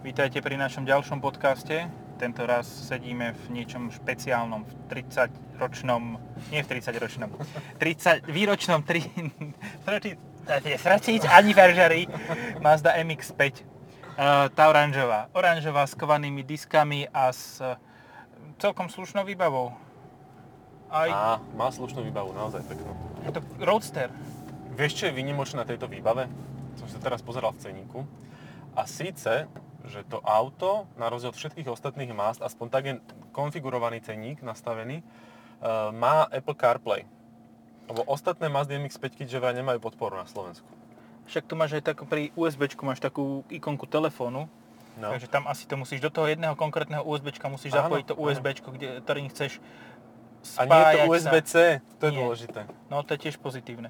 Vítajte pri našom ďalšom podcaste. Tento raz sedíme v niečom špeciálnom, v 30-ročnom, nie v 30-ročnom, 30-výročnom 30 anniversary Mazda MX-5. Tá oranžová. Oranžová s kovanými diskami a s celkom slušnou výbavou. Má slušnú výbavu, naozaj peknú. Je to roadster. Vieš, čo je výnimočné na tejto výbave? Som sa teraz pozeral v ceníku. A síce, že to auto, na rozdiel od všetkých ostatných Mazd, aspoň tak je konfigurovaný ceník, nastavený, má Apple CarPlay. Lebo ostatné Mazdy MX-5 že vraj nemajú podporu na Slovensku. Však tu máš aj takú, pri USB-čku máš takú ikonku telefónu, no. Takže tam asi to musíš, do toho jedného konkrétneho USB-čka musíš zapojiť to USB-čko, ktorým chceš spájať. A nie je to USB-C, to je dôležité. No to je tiež pozitívne.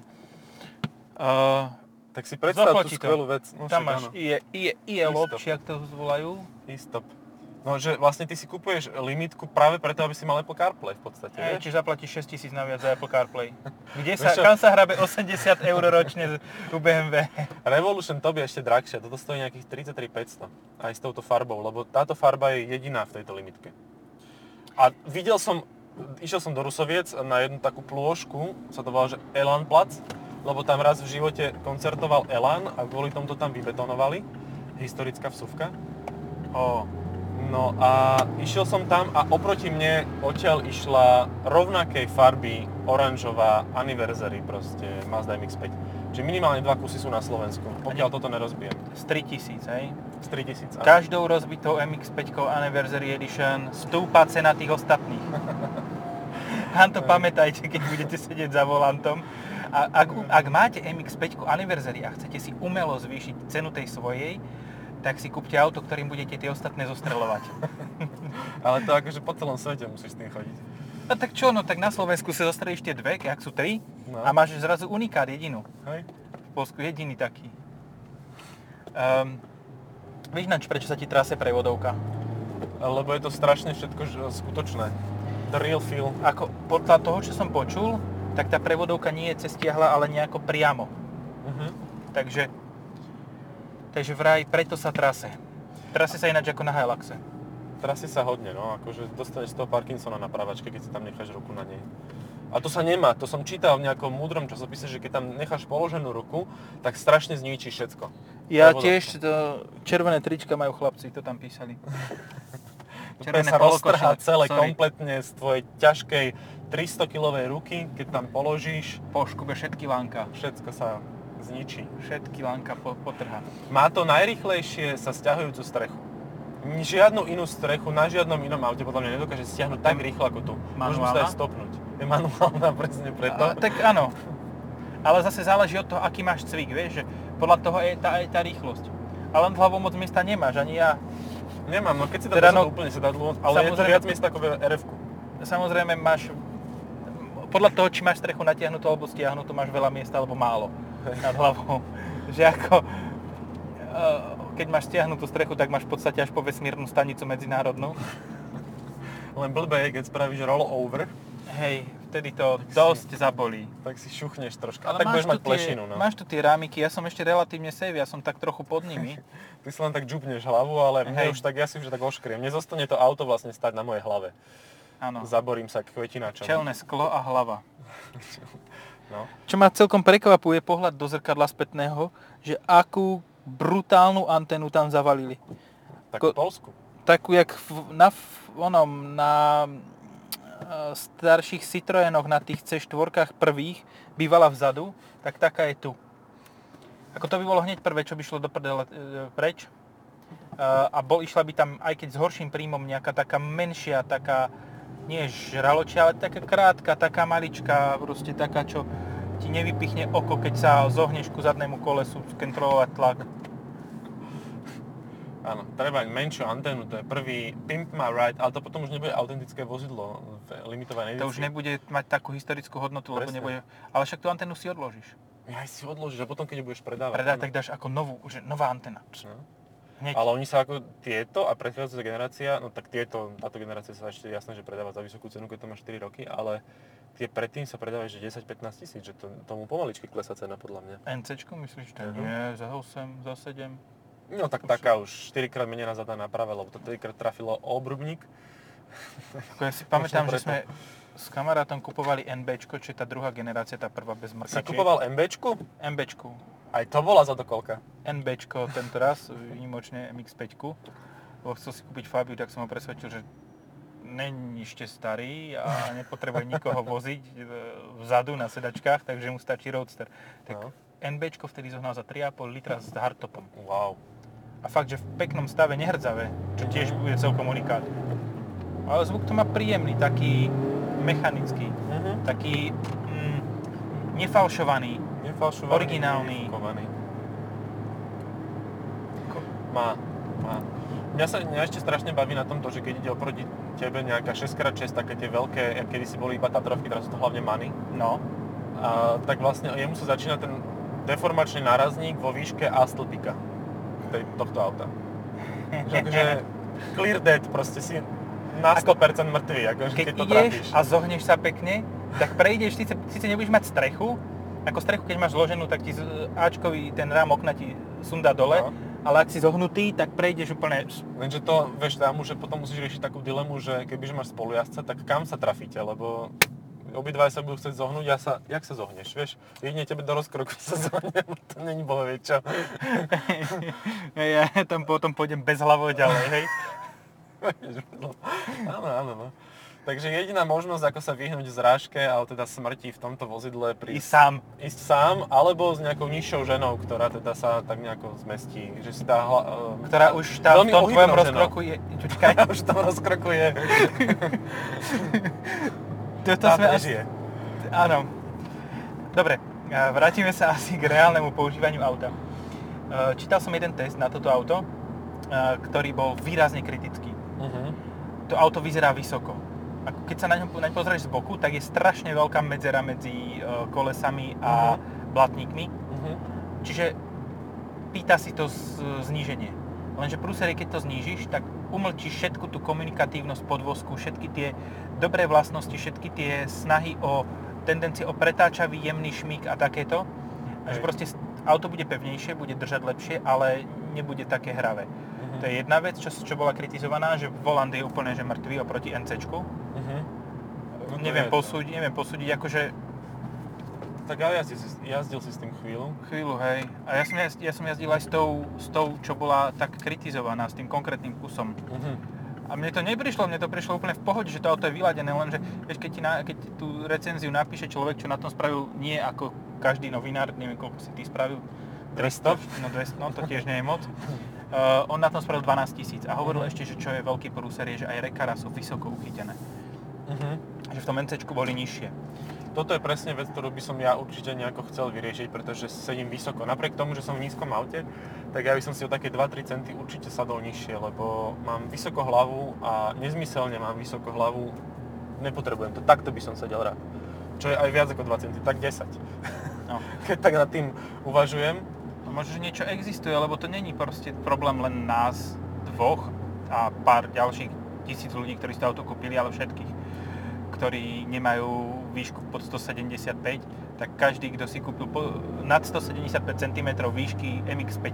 Tak si predstav tú skvelú vec. No, tam máš ISTOP, jak to zvolajú. ISTOP. No, že vlastne ty si kupuješ limitku práve preto, aby si mal Apple CarPlay v podstate. Čiže zaplatíš 6 000 naviac za Apple CarPlay. Kam sa hrabe 80 € ročne u BMW? Revolution Top je ešte drahšia. Toto stojí nejakých 33 500. Aj s touto farbou, lebo táto farba je jediná v tejto limitke. A išiel som do Rusoviec na jednu takú plôžku, sa to volá, že Elan Platz. Lebo tam raz v živote koncertoval Elan a kvôli tomu to tam vybetonovali. Historická vsuvka. No a išiel som tam a oproti mne odtiaľ išla rovnakej farby oranžová anniversary proste Mazda MX-5. Čiže minimálne dva kusy sú na Slovensku, pokiaľ toto nerozbijem. Z 3000, hej? Z 3000, áno. Každou rozbitou MX-5 Anniversary Edition stúpa cena tých ostatných. Vám to pamätajte, keď budete sedieť za volantom. A ak máte MX-5 Anniversary a chcete si umelo zvýšiť cenu tej svojej, tak si kúpte auto, ktorým budete tie ostatné zostreľovať. Ale to akože po celom svete musíš s tým chodiť. No tak čo, no tak na Slovensku sa zostrelíš tie dve, ak sú tri, no. A máš zrazu unikát, jedinú. Hej. V Polsku jediný taký. Víš nač, prečo sa ti trase prevodovka? Lebo je to strašne všetko skutočné. The real feel. Ako podľa toho, čo som počul, tak tá prevodovka nie je cez tiahla, ale nejako priamo. Uh-huh. Takže vraj preto sa trase. Trase sa ináč ako na Hiluxe. Trase sa hodne, no, akože dostaneš z toho Parkinsona na pravačke, keď si tam necháš ruku na nej. A to sa nemá, to som čítal v nejakom múdrom časopise, že keď tam necháš položenú ruku, tak strašne zničí všetko. Ja prevodovka. Tiež, červené trička majú chlapci, to tam písali. Ktoré sa roztrhá celé kompletne z tvojej ťažkej 300-kilovej ruky, keď tam položíš. Poškube všetky lánka. Všetko sa zničí. Všetky lánka potrhá. Má to najrýchlejšie sa stiahujúcu strechu. Žiadnu inú strechu na žiadnom inom aute podľa mňa nedokáže stiahnuť tak rýchlo ako tu. Môžeme sa aj stopnúť. Je manuálna presne preto. Tak áno. Ale zase záleží od toho, aký máš cvik, vieš, že podľa toho je tá rýchlosť. Ale len hlavou moc miesta nemáš, ani ja. Nemám, no keď si to teda úplne sa dá dlho, ale je to viac miesta ako RF-ku. Samozrejme máš, podľa toho, či máš strechu natiahnutú alebo stiahnutú, máš veľa miesta alebo málo nad hlavou. Že ako, keď máš stiahnutú strechu, tak máš v podstate až po vesmírnu stanicu medzinárodnú. Len blbé je, keď spravíš rollover. Hej, vtedy to tak dosť zabolí. Tak si šuchneš troška. Ale tak budeš mať plešinu. No. Máš tu tie rámiky, ja som ešte relatívne safe, ja som tak trochu pod nimi. Ty si len tak džupneš hlavu, ale ja si už tak oškriem. Nezostane to auto vlastne stať na mojej hlave. Áno. Zaborím sa k kvetinačom. Čelné sklo a hlava. No. Čo ma celkom prekvapuje pohľad do zrkadla spätného, že akú brutálnu antenu tam zavalili. Takú polskú. Takú jak na starších Citroénoch na tých C4 prvých bývala vzadu, tak taká je tu. Ako to by bolo hneď prvé, čo by šlo do prdele preč. Išla by tam, aj keď s horším príjmom, nejaká taká menšia, taká nie žraločia, ale taká krátka, taká malička, proste taká, čo ti nevypichne oko, keď sa zohneš ku zadnému kolesu kontrolovať tlak. Áno, treba menšiu anténu, to je prvý Pimp My Ride, ale to potom už nebude autentické vozidlo v limitovanej edícii. To už nebude mať takú historickú hodnotu, lebo nebude... Ale však tú anténu si odložíš. Ja si odložíš, a potom keď ju budeš predávať. Tak dáš ako novú, že nová anténa. No. Ale oni sa ako tieto a predchádzajúca generácia, no tak táto generácia sa ešte jasné, že predáva za vysokú cenu, keď to má 4 roky, ale tie predtým sa predávajú, že 10-15 tisíc, že tomu pomaličky klesá cena podľa mňa. NCčko myslíš? Tak nie, za 8, za 7. No tak taká už 4-krát menená zadná náprava, lebo to 3-krát trafilo obrubník. Ja si pamätám, že sme s kamarátom kupovali NBčko, čo je tá druhá generácia, tá prvá bez mrkačí. Si kupoval MBčku? MBčku. Aj to bola zadokolka. NBčko tento raz, výnimočne MX-5. Lebo chcel si kúpiť Fabiu, tak som ho presvedčil, že není ešte starý a nepotrebuje nikoho voziť vzadu na sedačkách, takže mu stačí roadster. Tak no. NBčko vtedy zohnal za 3,5 litra s hardtopom. Wow. A fakt, že v peknom stave, nehrdzavé, čo tiež bude celkom unikátne. Ale zvuk to má príjemný, taký mechanický, taký nefalšovaný, originálny. Má. Mňa ešte strašne baví na tom to, že keď ide oproti tebe nejaká 6x6, také tie veľké, kedysi boli iba Tatrovky, teraz sú to hlavne many. No. A tak vlastne jemu sa začína ten deformačný nárazník vo výške a stĺpika tohto auta. Takže clear dead, proste si na 100% mŕtvy, akože keď to trafíš. A zohneš sa pekne, tak prejdeš, síce nebudeš mať strechu, ako strechu keď máš zloženú, tak ti Ačkový ten rám okna ti sundá dole, no. Ale ak si zohnutý, tak prejdeš úplne... Lenže to, vieš, tam už potom musíš riešiť takú dilemu, že kebyže máš spolujazdca, tak kam sa trafíte, lebo obidva sa budú chcieť zohnúť a sa... Jak sa zohneš, vieš? Jedine tebe do rozkroku sa zohnem, to není bolo, vieš čo. Ja tam potom pôjdem bez hlavou ďalej, hej? Áno, no. Takže jediná možnosť, ako sa vyhnúť zrážke, ale teda smrti v tomto vozidle pri... Ísť sám, alebo s nejakou nižšou ženou, ktorá teda sa tak nejako zmestí, že si tá... Ktorá už tá v tom tvojom rozkroku je... Čočkaj. Už v tom rozkroku je... Toto tá prežije. Áno. Dobre, vrátime sa asi k reálnemu používaniu auta. Čítal som jeden test na toto auto, ktorý bol výrazne kritický. To auto vyzerá vysoko. Keď sa naň pozrieš z boku, tak je strašne veľká medzera medzi kolesami a blatníkmi. Čiže pýta si to zníženie. Lenže prúserie, keď to znížiš, tak umlčíš všetku tú komunikatívnosť podvozku, všetky tie dobré vlastnosti, všetky tie snahy o tendencie o pretáčavý, jemný šmík a takéto. Že proste auto bude pevnejšie, bude držať lepšie, ale nebude také hravé. To je jedna vec, čo bola kritizovaná, že volant je úplne že mŕtvý oproti NCčku. Neviem posúdiť, akože... Tak ale jazdil si s tým chvíľu. Chvíľu, hej. A ja som jazdil aj s tou, čo bola tak kritizovaná, s tým konkrétnym kusom. A mne to neprišlo, úplne v pohode, že to auto je vyladené, lenže vieš, keď tú recenziu napíše človek, čo na tom spravil, nie ako každý novinár, neviem, koľko si ty spravil. 300? No 200, no to tiež nie je moc. On na tom spravil 12 000 a hovoril ešte, že čo je veľký prúserie, že aj rekára sú vysoko uchytené. Že v tom NCčku boli nižšie. Toto je presne vec, ktorú by som ja určite nejako chcel vyriešiť, pretože sedím vysoko. Napriek tomu, že som v nízkom aute, tak ja by som si o také 2-3 centy určite sadol nižšie, lebo mám vysoko hlavu a nezmyselne mám vysoko hlavu. Nepotrebujem to. Takto by som sedel rád. Čo je aj viac ako 2 centy, tak 10. No. Keď tak nad tým uvažujem. No, možno, že niečo existuje, lebo to není proste problém len nás dvoch a pár ďalších 1000 ľudí, ktorí si to auto kúpili, ale všetkých, ktorí nemajú výšku pod 175, tak každý, kto si kúpil nad 175 cm výšky MX-5,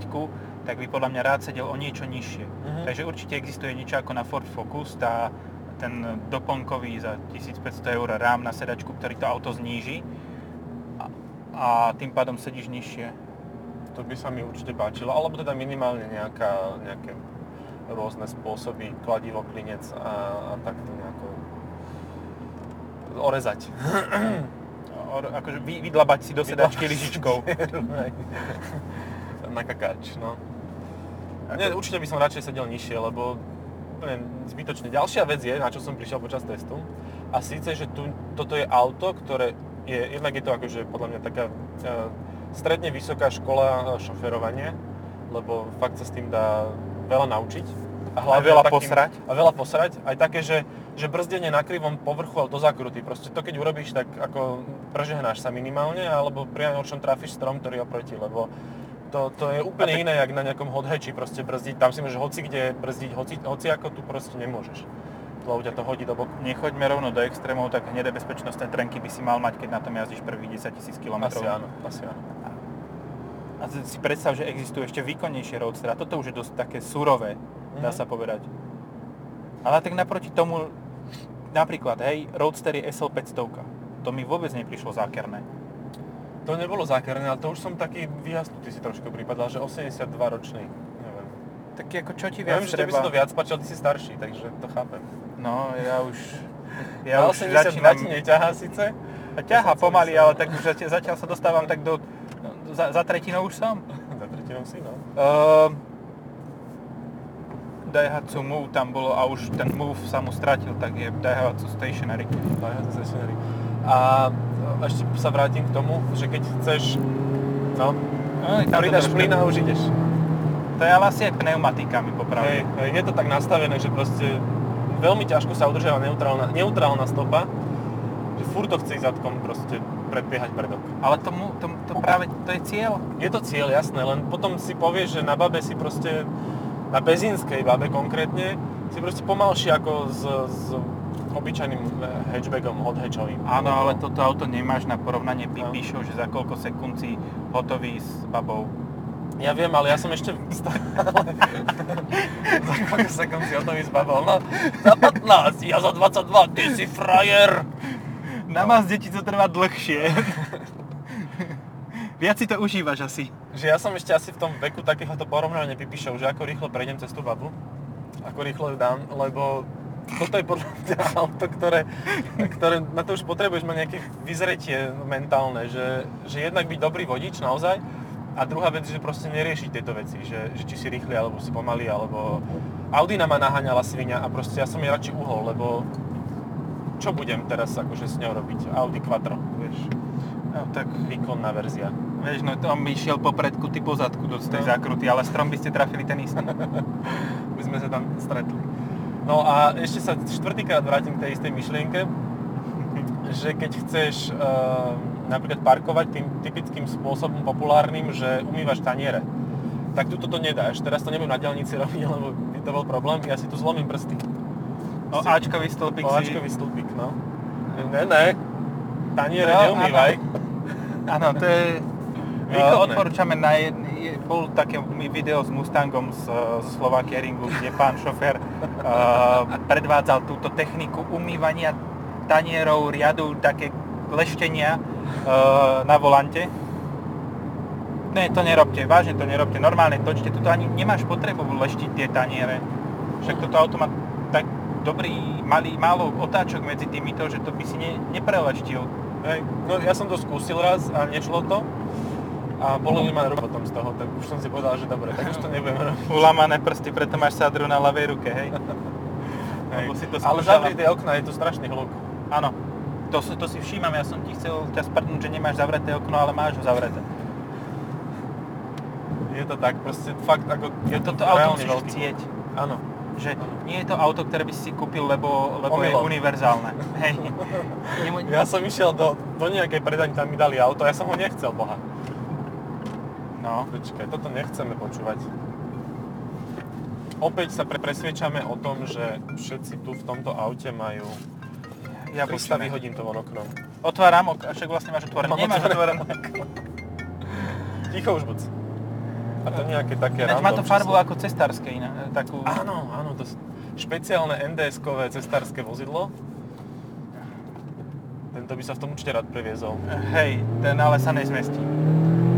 tak by podľa mňa rád sedel o niečo nižšie. Takže určite existuje niečo ako na Ford Focus, ten doplnkový za 1500 € rám na sedačku, ktorý to auto zníži a tým pádom sedíš nižšie. To by sa mi určite páčilo, alebo teda minimálne nejaké rôzne spôsoby, kladivo, klinec a takto nejako orezať. Akože vydlabať si do sedačky lyžičkou. Na kakáč, no. Nie, určite by som radšej sedel nižšie, lebo zbytočne. Ďalšia vec je, na čo som prišiel počas testu, a síce, že toto je auto, ktoré je, jednak je to akože podľa mňa taká stredne vysoká škola šoferovania, lebo fakt sa s tým dá veľa naučiť. A veľa posrať. Aj také, že brzdenie na krivom povrchu alebo do zakrutí. Proste to, keď urobíš, tak ako prežehnáš sa minimálne, alebo priamo trafíš strom, ktorý oproti, lebo to je úplne iné, jak na nejakom hot-hatchi proste brzdiť. Tam si môžeš hocikde brzdiť, hoci ako tu proste nemôžeš. Lebo ťa to hodí do boku. Nechoďme rovno do extrémov, tak hnedé bezpečnostné trenky by si mal mať, keď na tom jazdíš prvých 10 000 km. Asi áno. A si predstav, že existujú ešte výkonnejšie roadstery. Toto už je dosť také surové, dá sa povedať. Ale tak naproti tomu, napríklad, hej, roadster je SL 500. To mi vôbec neprišlo zákerné. To nebolo zákerné, ale to už som taký vyhasnutý si trošku pripadal, že 82-ročný. Neviem. Tak ako čo ti viac treba? Neviem, že by sa to viac páčilo, ty si starší, takže to chápem. No, ja už začínam... 82 neťahá síce? A ťahá pomaly, ale tak už zatiaľ sa dostávam tak do... Za tretinou už som? Za tretinou si, no. Daihatsu Move tam bolo a už ten Move sa mu stratil, tak je Daihatsu Stationary. Daihatsu Stationary. A ešte sa vrátim k tomu, že keď chceš, tam pridáš plyn a už ideš. To je ale asi aj pneumatikami, popravde. Hej, je to tak nastavené, že proste veľmi ťažko sa udržiava neutrálna stopa, že furt to chce zadkom proste predbiehať predok. Ale to práve, to je cieľ? Je to cieľ, jasné, len potom si povieš, že na babe si proste, na pezínskej babe konkrétne, si proste pomalší ako s obyčajným hatchbackom hot-hatchovým. Áno, ale toto auto nemáš na porovnanie píšov, že za koľko sekúnd si hotový s babou. Ja viem, ale ja som ešte za koľko sekúnd si hotový s babou. No, za 15, ja za 22, ty si frajer! Na Mazde ti to trvá dlhšie. Viac si to užívaš asi. Že ja som ešte asi v tom veku takéhoto porovnania nepíšel, že ako rýchlo prejdem cez tú babu, ako rýchlo ju dám, lebo toto je podľa mňa auto, ktoré na to už potrebuješ mať nejaké vyzretie mentálne, že jednak byť dobrý vodič naozaj a druhá vec, že proste neriešiť tieto veci, že či si rýchli alebo si pomaly, alebo Audina ma naháňala svinia a proste ja som jej radšej uhol, lebo čo budem teraz akože s ňou robiť? Audi Quattro, vieš. No, tak výkonná verzia. Vieš, no to on by šiel po predku, ty po zadku do tej zákruty, ale strom by ste trafili ten istý. My sme sa tam stretli. No a ešte sa štvrtýkrát vrátim k tej istej myšlienke, že keď chceš napríklad parkovať tým typickým spôsobom populárnym, že umývaš taniere, tak tu toto nedáš. Teraz to nebudem na diaľnici robiť, lebo by to bol problém, ja si tu zlomím prsty. Oáčkový stĺpik. Oáčkový stĺpik, no. Ne. Taniere neumývaj. Áno, to je... Odporúčame na bol také video s Mustangom z Slovakia Ringu, kde pán šofér predvádzal túto techniku umývania tanierov, riadu, také leštenia na volante. Ne, to nerobte, vážne to nerobte, normálne točte. Tuto ani nemáš potrebu leštiť tie taniere. Však toto auto má tak dobrý, málo otáčok medzi týmito, že to by si nepreleštil. Hej. No ja som to skúsil raz a nešlo to. A boleli ma ruky potom z toho, tak už som si povedal, že dobre, tak už to nebudem robiť. Ulamané prsty, preto máš sádru na ľavej ruke, hej? Hej. Ale zavri tie okna, je to strašný hluk. Áno, to si všímam, ja som ti chcel ťa sprdnúť, že nemáš zavreté okno, ale máš ho zavreté. Je to tak, proste fakt ako... Je to auto musíš chcieť. Áno. Že nie je to auto, ktoré by si kúpil, lebo je univerzálne. Hej. Ja som išiel do nejakej predajne, tam mi dali auto, ja som ho nechcel, boha. No, počkaj, toto nechceme počúvať. Opäť sa presviečame o tom, že všetci tu v tomto aute majú 300 vyhodím to von oknom. Otváram okno, však vlastne máš otvorené. Nemáš otvorené okno. Ticho už buď. A to nejaké také random. Má to farbu číslo. Ako cestárske iné, takú... Áno, to špeciálne NDS-kové cestárske vozidlo. Tento by sa v tom určite rád previezol. Hej, ten ale sa nezmestí.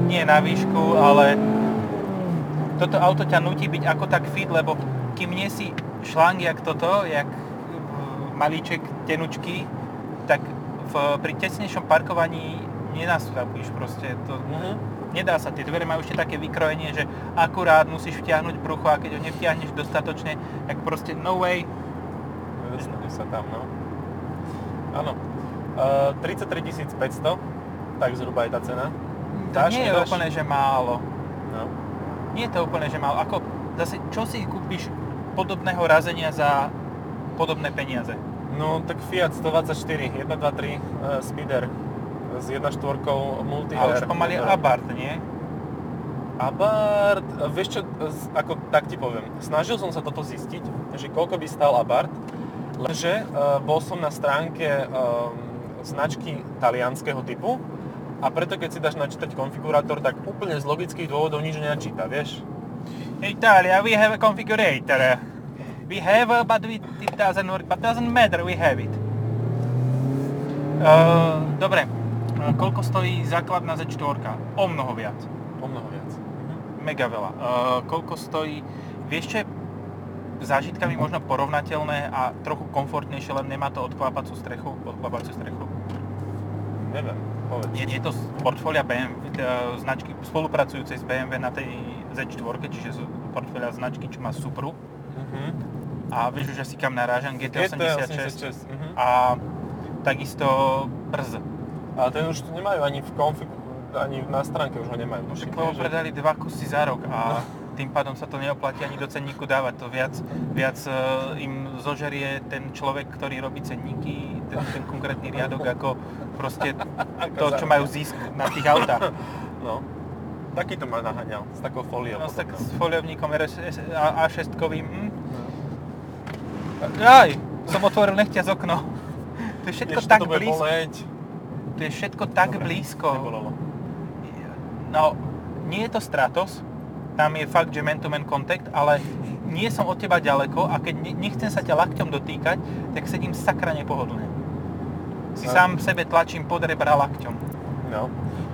Nie na výšku, ale toto auto ťa nutí byť ako tak fit, lebo kým nie si šlang jak toto, jak malíček tenučky, tak pri tesnejšom parkovaní nenastupíš proste to... Nedá sa, tie dvere majú ešte také vykrojenie, že akurát musíš vtiahnuť brucho a keď ho nevtiahneš dostatočne, tak proste no way. Nedostaneš sa tam, no. Áno. 33 500, tak zhruba je tá cena. Nie je úplne, že málo. No. Nie je to úplne, že málo. Ako, zase, čo si kúpiš podobného razenia za podobné peniaze? No, tak Fiat 124, 123 Spider. S 1.4 multi-air. Ale už pomaly Abarth, nie? Abarth, vieš čo, ako tak ti poviem, snažil som sa toto zistiť, že koľko by stál Abarth, lenže bol som na stránke značky talianskeho typu a preto keď si dáš načítať konfigurátor, tak úplne z logických dôvodov nič nenačíta, vieš? Italia, we have a configurator. We have, but it doesn't work, but doesn't matter, we have it. Dobre, koľko stojí základná Z4? O mnoho viac. O mnoho viac. Mega veľa. Koľko stojí, vieš čo je zážitkami možno porovnateľné a trochu komfortnejšie, len nemá to odklápaciu strechu? Neviem, povedz. Je to z portfólia BMW, značky spolupracujúcej s BMW na tej Z4, čiže z portfólia značky, čo má Supru. Uh-huh. A vieš už asi kam narážam, GT86. Uh-huh. A takisto BRZ. Ale ten už nemajú ani v konfigu, ani na stránke už ho nemajú. Však lebo predali 2 kusy za rok a tým pádom sa to neoplatí ani do cenníku dávať. To viac im zožerie ten človek, ktorý robí cenníky, ten konkrétny riadok, ako proste to, čo majú zisk na tých autách. No, taký to ma naháňal, s takou fóliou. No, tak s fóliovníkom A6-kovým. Aj, som otvoril nechťa z okno. To je všetko tak blízko. To je všetko tak blízko. No, nie je to Stratos, tam je fakt, že man-to-man kontakt, ale nie som od teba ďaleko a keď nechcem sa ťa lakťom dotýkať, tak sedím sakra nepohodlne. Si no. Sám sebe tlačím pod rebra lakťom. No.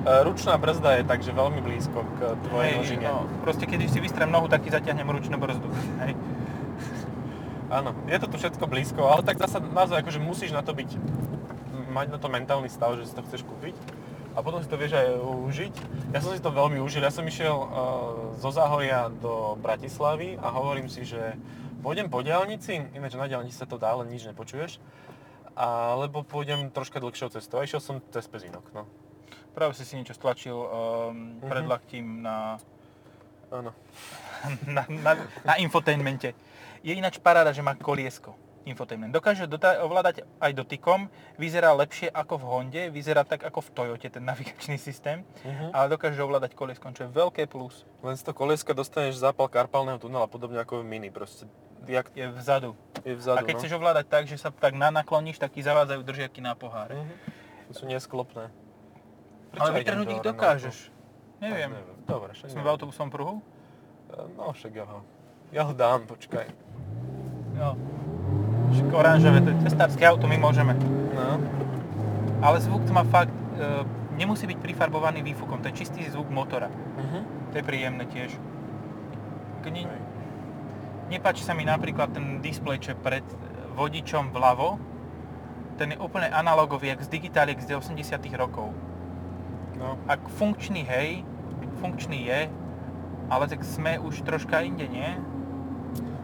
Ručná brzda je takže veľmi blízko k tvojej nožine. No, proste keď si vystrem nohu, tak ti zatiahnem ručnú brzdu. Hej. Áno, je to tu všetko blízko, ale tak zasa naozaj akože musíš na to byť, mať na to mentálny stav, že si to chceš kúpiť a potom si to vieš aj užiť. Ja som si to veľmi užil, ja som išiel zo Záhoria do Bratislavy a hovorím si, že pôjdem po diaľnici, ináč na diaľnici sa to dá, len nič nepočuješ, alebo pôjdem troška dlhšou cestou a išiel som cez Pezinok, no. Práve si niečo stlačil pred laktím na... Áno. na infotainmente. Je ináč paráda, že má koliesko infotainment. Dokáže ovládať aj dotykom, vyzerá lepšie ako v Honde, vyzerá tak ako v Toyote ten navigačný systém, ale dokáže ovládať kolieskom, čo je veľké plus. Len z toho kolieska dostaneš zápal karpálneho tunela, podobne ako v Mini, proste. Je vzadu. A keď chceš ovládať tak, že sa tak nakloníš, tak ti zavádzajú držiaky na poháre. To sú nesklopné. Prečo ale vytrhnúť ich dokážeš. Neviem. Dobre, však sme v autobusom pruhu? No, však ja ho dám, počkaj. No. Však oranžové, to je cestárske auto, my môžeme. No. Ale zvuk to má fakt, nemusí byť prifarbovaný výfukom, to je čistý zvuk motora. To je príjemné tiež. Nepáči sa mi napríklad ten displej, čo je pred vodičom vľavo. Ten je úplne analogový, jak z digitáliek z 80 rokov. No. Ak funkčný, hej, funkčný je, ale tak sme už troška inde, nie?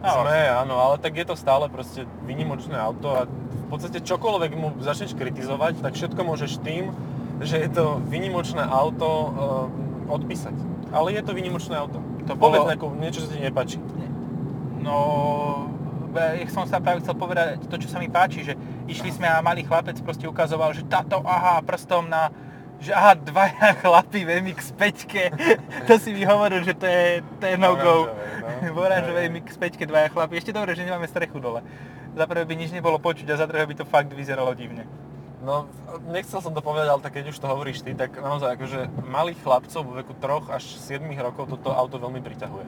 Sme, áno, ale tak je to stále proste výnimočné auto a v podstate čokoľvek mu začneš kritizovať, tak všetko môžeš tým, že je to výnimočné auto odpísať. Ale je to výnimočné auto. To povedz niečo, čo ti nepáči. No, ja som sa práve chcel povedať to, čo sa mi páči, že išli sme a malý chlapec proste ukazoval, že táto, prstom na... že dvaja chlapi v MX-5-ke, to si mi hovoril, že to je no-go. V oranžovej MX-5-ke dvaja chlapi, ešte dobre, že nemáme strechu dole. Za prvé by nič nebolo počuť a za druhé by to fakt vyzeralo divne. No, nechcel som to povedať, ale tak keď už to hovoríš ty, tak naozaj akože malých chlapcov vo veku 3 až 7 rokov toto auto veľmi priťahuje.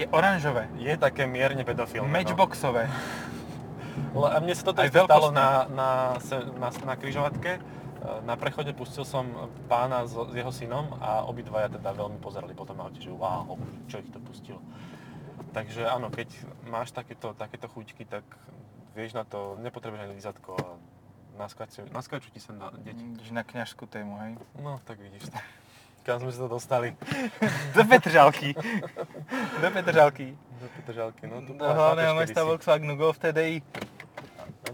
Je oranžové. Je také mierne pedofilné. Matchboxové. No. A mne sa toto ešte stalo na križovatke. Na prechode pustil som pána s jeho synom a obidvaja teda veľmi pozerali po tom aute, že wow, čo ich to pustilo. Takže áno, keď máš takéto chuťky, tak vieš na to, nepotrebuješ ani lízatko a naskačujú ti sem na deti. Ideš na kňažskú tému, hej? No, tak vidíš to. Kam sme sa to dostali? Do Petržalky, no. Do hlavného mesta Volkswagenu Golf TDI.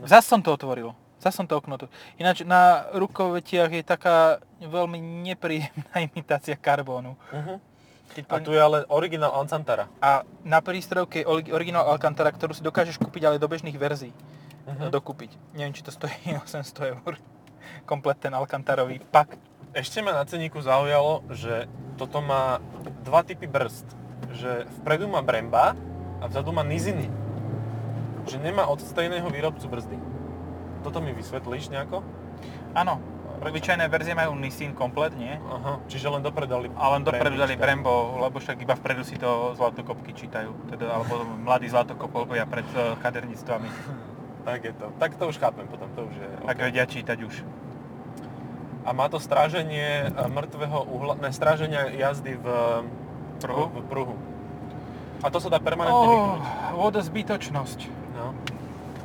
Zas som to otvoril. Zas som to okno tu. Ináč na rukovetiach je taká veľmi nepríjemná imitácia karbónu. A tu je ale originál Alcantara. A na prístrojke je originál Alcantara, ktorú si dokážeš kúpiť, ale do bežných verzií dokúpiť. Neviem, či to stojí 800 €. Komplet ten Alcantarový pak. Ešte ma na ceníku zaujalo, že toto má 2 typy brzd. Že vpredu má Bremba a vzadu má Nissiny. Že nemá od stejného výrobcu brzdy. Toto mi vysvetlíš nejako? Áno, Obyčajné verzie majú Nissin komplet, nie? Aha, čiže len dopredali Brembo. A len dopredali Brembo, lebo však iba vpredu si to zlatokopky čítajú, teda, alebo mladí zlatokopolkovia pred kaderníctvami. Tak je to. Tak to už chápem potom, to už je... Okay. Tak vedia čítať už. A má to stráženie mŕtvého uhla, ne, stráženie jazdy v pruhu. A to sa dá permanentne vypnúť. Voda zbytočnosť. No.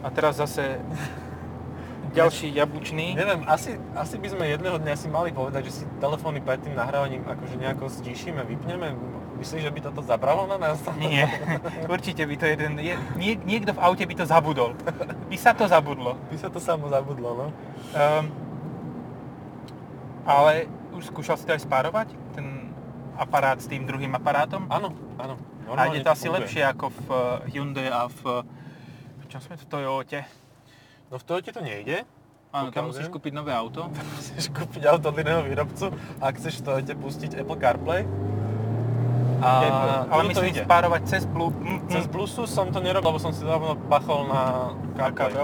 A teraz zase... Ďalší jabučný. Neviem, asi by sme jedného dňa si mali povedať, že si telefóny pred tým nahrávaním akože nejako ztišíme, vypneme. Myslíš, že by toto zabralo na nás? Nie, určite by to niekto v aute by to zabudol. By sa to zabudlo. By sa to samo zabudlo, no. Ale už skúšal si to aj spárovať? Ten aparát s tým druhým aparátom? Áno. A je to asi lepšie ako v Hyundai a v čom sme to Toyote? No v Toyote to nejde. Áno, tam musíš kúpiť nové auto. Tam musíš kúpiť auto od iného výrobcu, ak chceš v Toyote pustiť Apple CarPlay. Ale myslím spárovať cez Blue. Cez Bluetooth som to nerobil, lebo som si dávno pachol na CarPlay.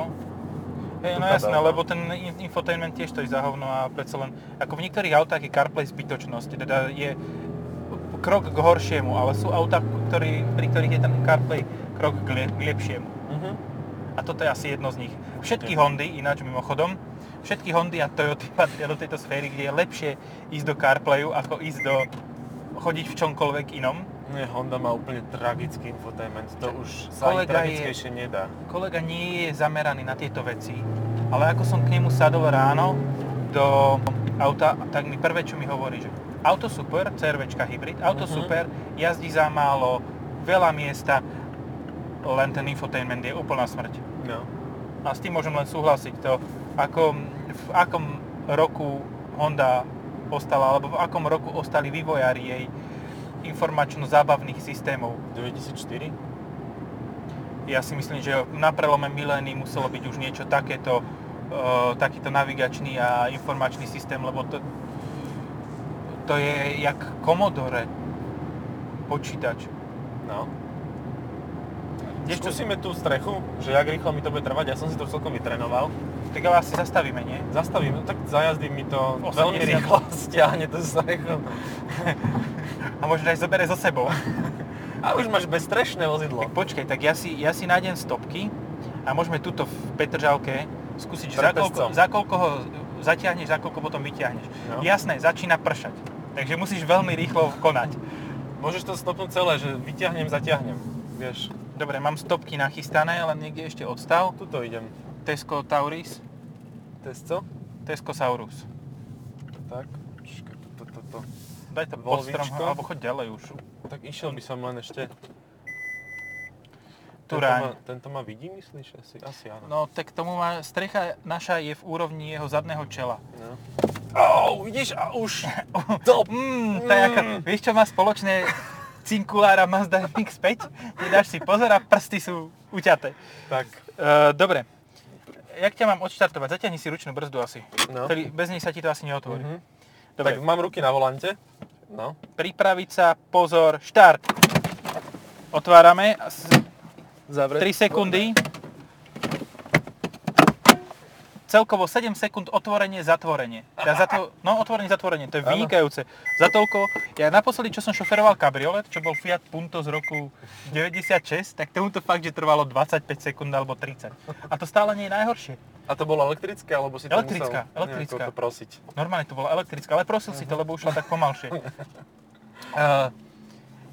No jasné, lebo ten infotainment tiež to je za hovno a predsa len, ako v niektorých autách je CarPlay zbytočnosť, teda je krok k horšiemu, ale sú autá, pri ktorých je ten CarPlay krok k lepšiemu. Uh-huh. A toto je asi jedno z nich. Všetky Hondy, ináč mimochodom, všetky Hondy a Toyoty patria do tejto sféry, kde je lepšie ísť do CarPlayu, ako ísť chodiť v čomkoľvek inom. Nie, Honda má úplne tragický infotainment, to už sa ani tragickejšie nedá. Kolega nie je zameraný na tieto veci, ale ako som k nemu sadol ráno do auta, tak mi prvé, čo mi hovorí, že auto super, CR-Včka hybrid, auto super, jazdí za málo, veľa miesta, len ten infotainment je úplná smrť. No. A s tým môžem len súhlasiť to, v akom roku Honda ostala, alebo v akom roku ostali vývojári jej informačno-zábavných systémov. 2004? Ja si myslím, že na prelome milénií muselo byť už niečo takéto, takýto navigačný a informačný systém, lebo to je jak Commodore počítač. No. Skúsime tú strechu, že jak rýchlo mi to bude trvať, ja som si to celkom vytrénoval. Tak ale asi zastavíme, nie? Zastavíme, tak za jazdy mi to veľmi rýchlo stiahne tú strechu. A možno aj zobere so sebou. A už máš bezstrešné vozidlo. Tak počkaj, tak ja si nájdem stopky a môžeme tuto v Petržalke skúsiť, že za koľko ho zatiahneš, za koľko potom vyťahneš. No. Jasné, začína pršať, takže musíš veľmi rýchlo konať. Môžeš to stopnúť celé, že vyťahnem, zatiahnem, vieš. Dobre, mám stopky nachystané, ale niekde ešte odstav. Tuto idem. Tesco Tauris. Tesco? Tesco Saurus. Tak, počkaj, toto. Daj to pod strom, alebo choď ďalej už. Tak išiel by som len ešte... Turáň. Tento ma vidí, myslíš? Asi áno. No, tak tomu má... Strecha naša je v úrovni jeho zadného čela. No. Au, vidíš? A už... Vieš, čo má spoločné... cinkulára Mazda MX-5, nedáš si pozor a prsty sú uťaté. Tak. Dobre, jak ťa mám odštartovať? Zatiahni si ručnú brzdu asi, no. Bez nej sa ti to asi neotvorí. Mm-hmm. Dobre. Tak mám ruky na volante. No. Pripraviť sa, pozor, štart. Otvárame, zavreť. 3 sekundy. Celkovo 7 sekúnd otvorenie, zatvorenie. Otvorenie, zatvorenie, to je vynikajúce. Za toľko, ja naposledy, čo som šoferoval kabriolet, čo bol Fiat Punto z roku 96, tak tomuto fakt, že trvalo 25 sekúnd alebo 30. A to stále nie je najhoršie. A to bolo elektrické, alebo si to musel to prosiť? Normálne to bolo elektrické, ale prosil si to, lebo ušla tak pomalšie.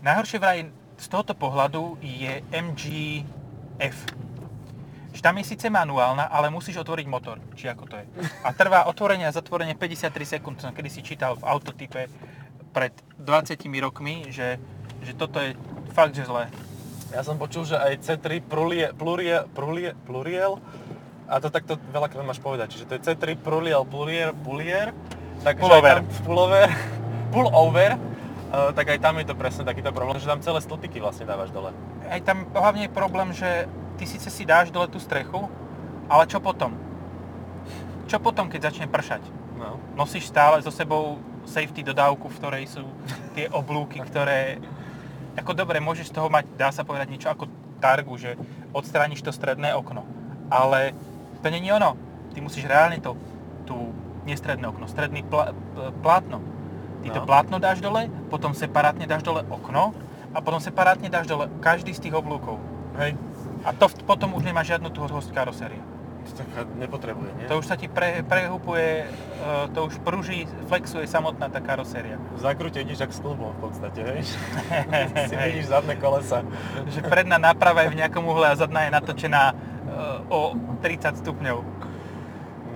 Najhoršie vraj z tohoto pohľadu je MG F. Tam je síce manuálna, ale musíš otvoriť motor, či ako to je. A trvá otvorenie a zatvorenie 53 sekúnd. Som kedy si čítal v Autotype pred 20 rokmi, že toto je fakt, že zlé. Ja som počul, že aj C3 Pluriel, a to takto veľakrát máš povedať, čiže to je C3 Pluriel, takže pullover, tak aj tam je to presne takýto problém, že tam celé stĺpiky vlastne dávaš dole. Aj tam hlavne je problém, že ty síce si dáš dole tú strechu, ale čo potom? Čo potom, keď začne pršať? No. Nosíš stále so sebou safety dodávku, v ktorej sú tie oblúky, ktoré... Ako dobre, môžeš z toho mať, dá sa povedať, niečo ako targu, že odstrániš to stredné okno. Ale to nie je ono. Ty musíš reálne tú nestredné okno, stredný plátno. Ty to plátno dáš dole, potom separátne dáš dole okno a potom separátne dáš dole každý z tých oblúkov. Hej. A to potom už nemá žiadnu tú host karosérie. To taká nepotrebuje, nie? To už sa ti prehupuje, to už pruží, flexuje samotná tá karoséria. V zákrute idíš jak s klubom v podstate, hej? Si vidíš zadné kolesa. Že predná náprava je v nejakom uhle a zadná je natočená o 30 stupňov.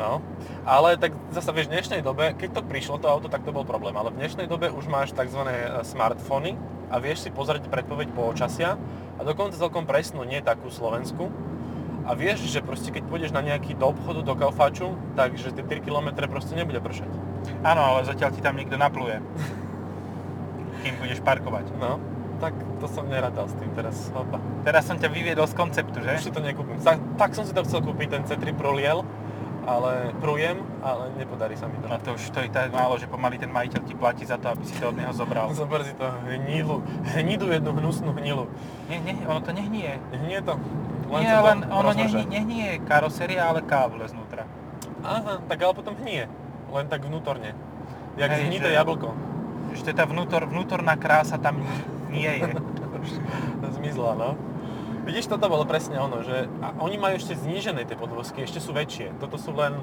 No, ale tak zase vieš, v dnešnej dobe, keď to prišlo to auto, tak to bol problém, ale v dnešnej dobe už máš tzv. Smartfóny a vieš si pozrieť predpoveď počasia a dokonca celkom presnú, nie takú slovenskú. A vieš, že proste keď pôjdeš na nejaký do obchodu, do Kauflandu, takže tie 3 km proste nebude pršať. Áno, ale zatiaľ ti tam niekto napluje, kým budeš parkovať. No, tak to som neradal s tým teraz. Opa. Teraz som ťa vyviedol z konceptu, že? Už si to nekúpim. Tak som si to chcel kúpiť, ten C3 Pluriel, ale nepodarí sa mi to. A to už to je tak málo, že pomaly ten majiteľ ti platí za to, aby si to od neho zobral. Zober si to hnidu jednu hnusnú hnilu. Nie, ono to nehnie. Hnie to. Len ono nehnie karoséria, ale káble znútra. Aha, tak ale potom hnie. Len tak vnútorne. Jak hnité jablko. Že tá vnútorná krása tam nie je. Zmizla, no. Vidíš, toto bolo presne ono, že oni majú ešte znížené tie podvozky, ešte sú väčšie. Toto sú len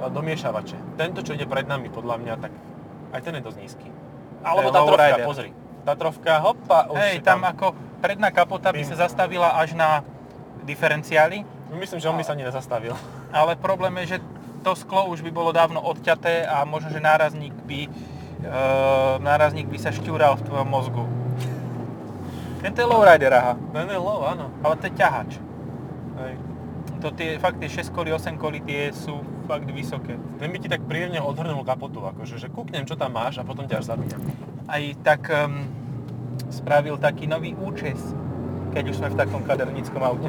domiešavače. Tento, čo ide pred nami, podľa mňa, tak aj ten je dosť nízky. Alebo Tatrovka, pozri. Tatrovka, hopa, už hej, tam ako predná kapota by sa zastavila až na diferenciály. Myslím, že on by sa ani nezastavil. Ale problém je, že to sklo už by bolo dávno odťaté a možno, že nárazník by sa šťúral v tvojom mozgu. Ten je lowrider, aha. Ten je low, áno. Ale to je ťahač. Hej. To tie 6 kolí, 8 kolí, tie sú fakt vysoké. Ten by ti tak príjemne odhrnul kapotu, akože, že kúknem, čo tam máš a potom ťa až zabíjam. Aj tak spravil taký nový účes, keď už sme v takom kadernickom aute.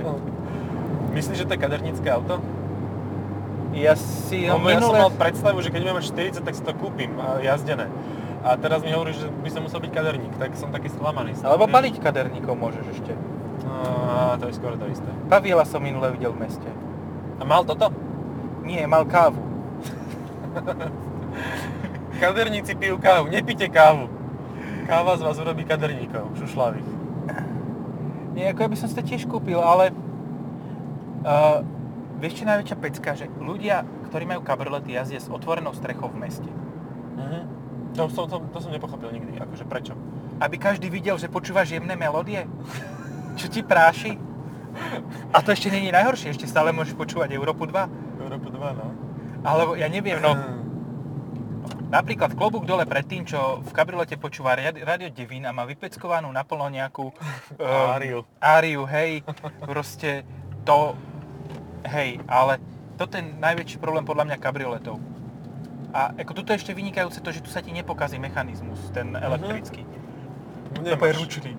Myslíš, že to je kadernické auto? Ja som mal predstavu, že keď budem mať 40, tak si to kúpim a jazdené. A teraz mi hovoríš, že by som musel byť kaderník, tak som taký sklamaný. Alebo paliť kaderníkov môžeš ešte. To je skoro to isté. Pavila som minule videl v meste. A mal toto? Nie, mal kávu. Kaderníci pijú kávu, nepíte kávu. Káva z vás urobí kaderníkov, šušľavých. Nie, ako ja by som si to tiež kúpil, ale vieš, čo najväčšia pecka, že ľudia, ktorí majú kabriolety, jazdia s otvorenou strechou v meste. Mhm. To som nepochopil nikdy, akože prečo? Aby každý videl, že počúvaš jemné melódie, čo ti práši. A to ešte nie je najhoršie, ešte stále môžeš počúvať Európu 2. Európu 2, no. Alebo ja neviem, no. Napríklad klobúk dole pred tým, čo v kabriolete počúva Radio Devín a má vypeckovanú naplno nejakú áriu, hej. Proste to, hej, ale toto je najväčší problém podľa mňa kabrioletov. A ako toto ešte vynikajúce to, že tu sa ti nepokazí mechanizmus, ten elektrický. To je ručný.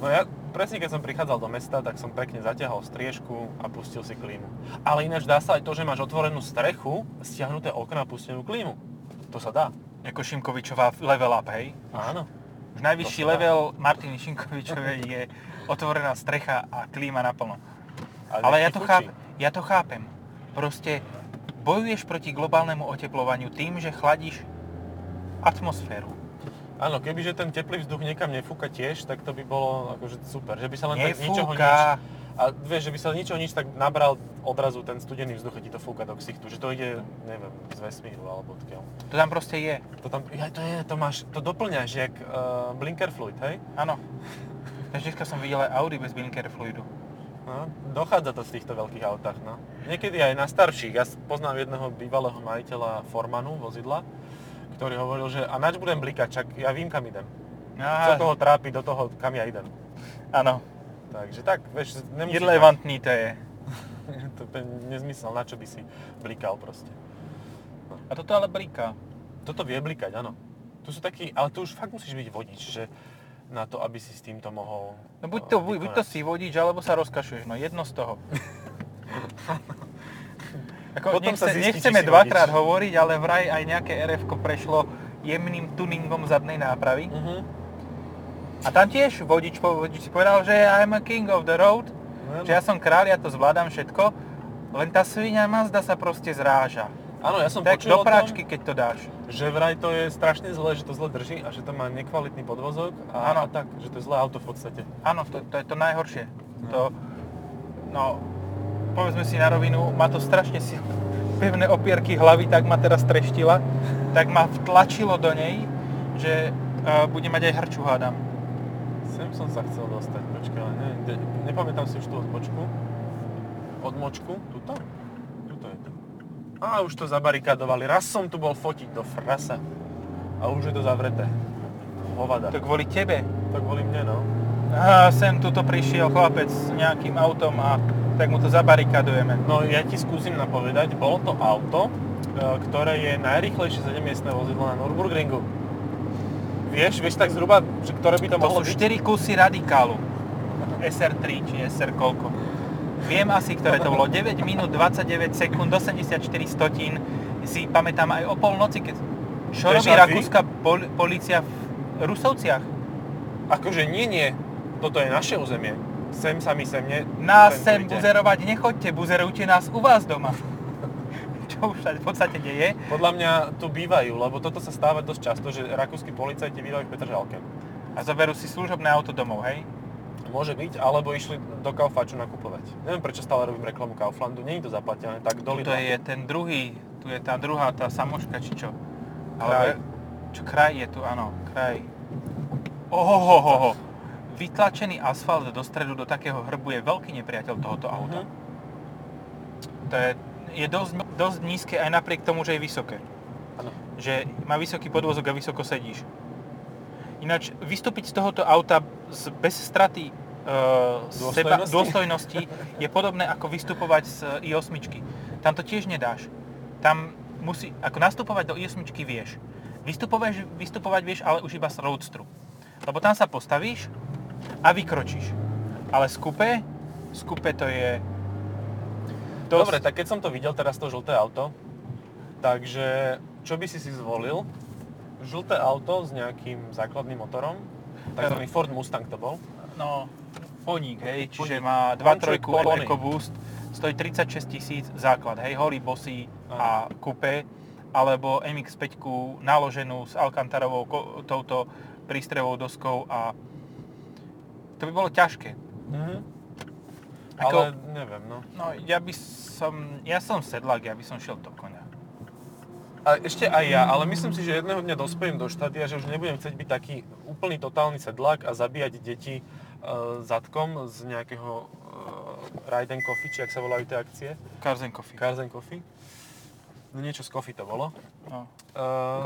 No ja presne keď som prichádzal do mesta, tak som pekne zatiahol striežku a pustil si klímu. Ale ináč dá sa aj to, že máš otvorenú strechu, stiahnuté okna a pustenú klímu. To sa dá. Ako Šimkovičová level up, hej? Áno. Už najvyšší level Martiny Šimkovičovej je otvorená strecha a klíma naplno. Ale ja to chápem. Proste bojuješ proti globálnemu oteplovaniu tým, že chladíš atmosféru. Áno, kebyže ten teplý vzduch niekam nefúka tiež, tak to by bolo akože super. Že by sa len nefúka. Tak ničoho nič. A vieš, že by sa ničoho nič tak nabral odrazu ten studený vzduch a ti to fúka do ksichtu. Že to ide, neviem, z vesmíru alebo odkiaľ. To tam proste je. To doplňaš jak blinker fluid, hej? Áno. Takže dneska som videl aj Audi bez blinker fluidu. No, dochádza to z týchto veľkých autách, no. Niekedy aj na starších. Ja poznám jedného bývalého majiteľa Formanu vozidla, ktorý hovoril, že a nač budem blikať, čak ja vím, kam idem. Čo toho trápi do toho, kam ja idem. Áno. Takže tak, vieš, nemusíš... Irrelevantný to je. To je nezmysel, na čo by si blikal proste. No. A toto ale bliká. Toto vie blikať, áno. Tu sú takí, ale tu už fakt musíš byť vodič, že... na to, aby si s týmto mohol... No buď to si vodič, alebo sa rozkašuješ, no jedno z toho. Ako, nechceme dvakrát hovoriť, ale vraj aj nejaké RF-ko prešlo jemným tuningom zadnej nápravy. Uh-huh. A tam tiež vodič povedal, že I'm a king of the road, že ja som kráľ, ja to zvládam všetko, len tá svinia Mazda sa proste zráža. Áno, ja som tak počul do práčky, keď to dáš. Že vraj to je strašne zlé, že to zle drží a že to má nekvalitný podvozok a tak, že to je zlé auto v podstate. Áno, to je to najhoršie. No. To, no, povedzme si na rovinu, má to strašne silné pevné opierky hlavy, tak ma teraz treštila, tak ma vtlačilo do nej, že bude mať aj hrču, hádam. Sem som sa chcel dostať, počkaj, ale nepamätám si už tú odbočku. Odmočku, tuto? Tuto je to. A už to zabarikadovali. Raz som tu bol fotiť do frasa. A už je to zavreté. Hovada. To kvôli tebe? To kvôli mne, no. A sem tuto prišiel chlapec s nejakým autom a tak mu to zabarikadujeme. No ja ti skúsim napovedať, bolo to auto, ktoré je najrýchlejšie 7-miestne vozidlo na Nürburgringu. Vieš tak zhruba, ktoré by to mohlo byť? To sú 4 kusy radikálu. SR3 či SR koľko. Viem asi, ktoré to bolo. 9 minút, 29 sekúnd, 84 stotín. Si pamätám aj o polnoci, keď... Čo robí rakúska polícia v Rusovciach? Akože nie. Toto je naše územie. Sem sami, sem ne... Nás sem buzerovať nechoďte, buzerujte nás u vás doma. Čo už v podstate deje. Podľa mňa tu bývajú, lebo toto sa stáva dosť často, že rakúski policajti bývajú v Petržalke. A zoberú si služobné auto domov, hej? Môže byť, alebo išli do Kauflandu nakupovať. Neviem, prečo stále robím reklamu Kauflandu, nie je to zaplatené, tak do Lidla. To je ten druhý, tu je tá druhá, tá samoška, či čo? Kraj. Čo, kraj je tu, áno, kraj. Ohohohoho. Vytlačený asfalt do stredu, do takého hrbu je veľký nepriateľ tohoto auta. To je dosť nízke, aj napriek tomu, že je vysoké. Áno. Že má vysoký podvozok a vysoko sedíš. Ináč, vystúpiť z tohoto auta bez straty dôstojnosti je podobné ako vystupovať z i8. Tam to tiež nedáš. Tam musí, ako nastupovať do i8 vieš. Vystupovať vieš, ale už iba z roadstru. Lebo tam sa postavíš a vykročíš. Ale z kupé to je... Dosť... Dobre, tak keď som to videl, teraz to žlté auto, takže čo by si zvolil? Žlté auto s nejakým základným motorom, takzvaný Ford Mustang to bol. No, poník, hej, čiže má 2.3 EcoBoost, stojí 36 000 základ, hej, holý bosý a kupé, alebo MX-5 naloženú s Alcantarovou touto prístrevou doskou a to by bolo ťažké. Ako, ale neviem, no. No, ja som sedlák, ja by som šiel do konia. A ešte aj ja, ale myslím si, že jedného dňa dospejem do štádia, že už nebudem chcieť byť taký úplný totálny sedlák a zabíjať deti zadkom z nejakého Ride and Coffee, či jak sa volajú tie akcie. Cars and Coffee. No niečo z coffee to bolo. No.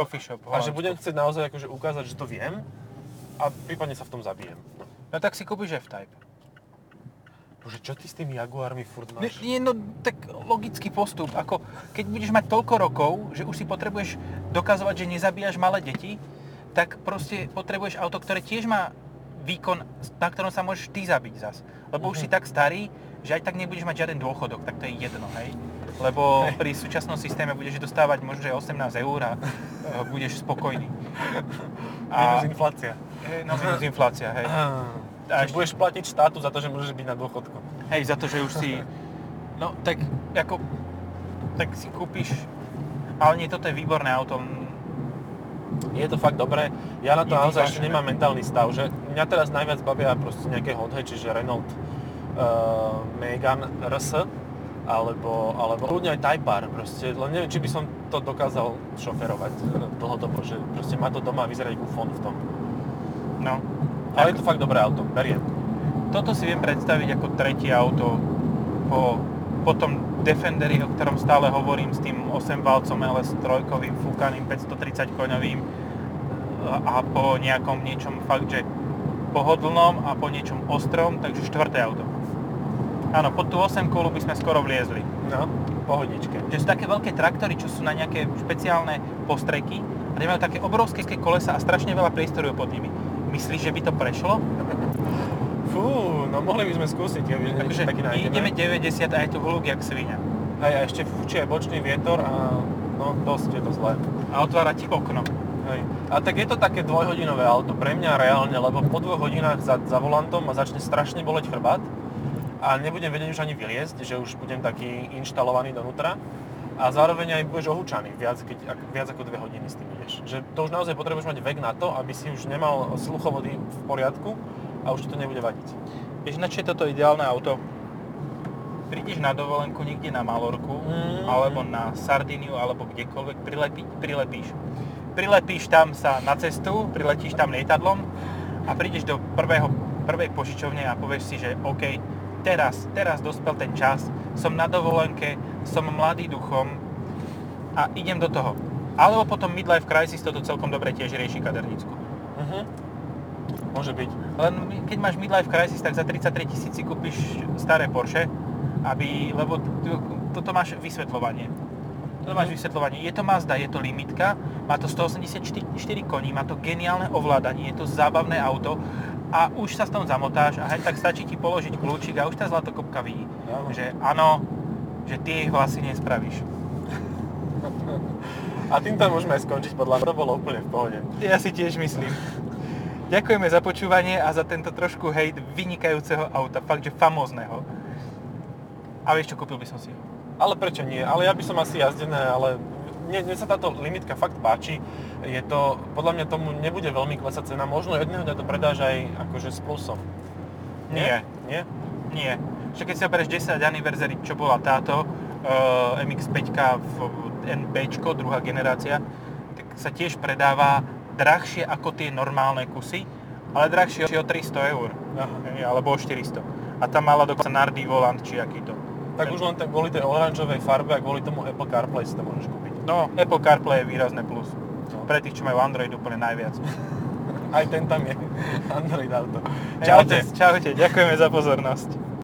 Coffee shop. A že budem chcieť naozaj akože ukázať, že to viem a prípadne sa v tom zabijem. No tak si kúpiš F-Type. Bože, čo ty s tými Jaguármi furt máš? Nie, no tak logický postup, ako keď budeš mať toľko rokov, že už si potrebuješ dokazovať, že nezabíjaš malé deti, tak proste potrebuješ auto, ktoré tiež má výkon, na ktorom sa môžeš ty zabiť zas. Lebo už si tak starý, že aj tak nebudeš mať žiaden dôchodok, tak to je jedno, hej? Lebo pri súčasnom systéme budeš dostávať možno 18 € a budeš spokojný. Minus inflácia. No, minus inflácia, hej. A budeš platiť štátu za to, že môžeš byť na dôchodku. Hej, za to, že už si... No, tak ako... Tak si kúpiš... Ale nie, toto je výborné auto. Je to fakt dobré. Ja na to naozaj ešte nemám mentálny stav, že... Mňa teraz najviac bavia proste nejaké hodhe, čiže Renault Megane RS, alebo ľudne aj Type R proste, len neviem, či by som to dokázal šoferovať dlhodobo, že proste má to doma a vyzerať gufón v tom. No. Ale je to fakt dobré auto, beriem. Toto si viem predstaviť ako tretie auto po tom Defenderi, o ktorom stále hovorím, s tým 8-valcom LS3-kovým, fúkaným 530-koňovým a po nejakom niečom fakt, že pohodlnom a po niečom ostrom, takže štvrté auto. Áno, pod tú 8-kolu by sme skoro vliezli. No, pohodičke. Že sú také veľké traktory, čo sú na nejaké špeciálne postreky a majú také obrovské kolesa a strašne veľa priestoru pod nimi. Myslíš, že by to prešlo? Fú, no mohli by sme skúsiť. Takže ideme 90 a je tu hluk jak svinia. Hej, a ešte fúči aj bočný vietor a no dosť je to zlé. A otvára ti okno. Hej. A tak je to také dvojhodinové auto pre mňa reálne, lebo po 2 hodinách za volantom ma začne strašne boleť chrbát a nebudem vedieť už ani vyliezť, že už budem taký inštalovaný donútra. a zároveň aj budeš ohúčaný viac ako 2 hodiny s tým ideš. Že to už naozaj potrebuješ mať vek na to, aby si už nemal sluchovody v poriadku a už to nebude vadiť. Vieš, ináč je toto ideálne auto. Prídeš na dovolenku niekde na Malorku, alebo na Sardiniu, alebo kdekoľvek, prilepíš. Prilepíš tam sa na cestu, priletíš tam lietadlom a prídeš do prvej požičovne a povieš si, že OK, teraz dospel ten čas, som na dovolenke, som mladý duchom a idem do toho. Alebo potom midlife crisis toto celkom dobre tiež rieši kadernícku. Uh-huh. Môže byť. Len keď máš midlife crisis, tak za 33 000 kúpiš staré Porsche, lebo toto máš vysvetľovanie. Je to Mazda, je to limitka, má to 184 koní, má to geniálne ovládanie, je to zábavné auto a už sa s tom zamotáš a hej, tak stačí ti položiť kľúčik a už tá zlatokopka vidí, že áno, že ty ich vlastne nespravíš. A týmto môžeme skončiť, podľa mňa to bolo úplne v pohode. Ja si tiež myslím. Ďakujeme za počúvanie a za tento trošku hejt vynikajúceho auta, fakt, že famózneho. A vieš čo, kúpil by som si ho. Ale prečo nie? Ale ja by som asi jazdené, ale mne sa táto limitka fakt páči. Je to, podľa mňa tomu nebude veľmi klesať cena. Možno jedného dňa to predáš aj akože s plusom. Nie. Nie? Nie. Však keď si obereš 10 anniversary, čo bola táto MX-5 v NBčko, druhá generácia, tak sa tiež predáva drahšie ako tie normálne kusy, ale drahšie o 300 €. Alebo o 400. A tam mala dokonca Nardi volant, či aký to. Tak už len tak kvôli tej oranžovej farbe a kvôli tomu Apple CarPlay si to môžeš kúpiť. No, Apple CarPlay je výrazné plus. No. Pre tých, čo majú Android úplne najviac. Aj ten tam je. Android auto. Čaute. Čaute, ďakujeme za pozornosť.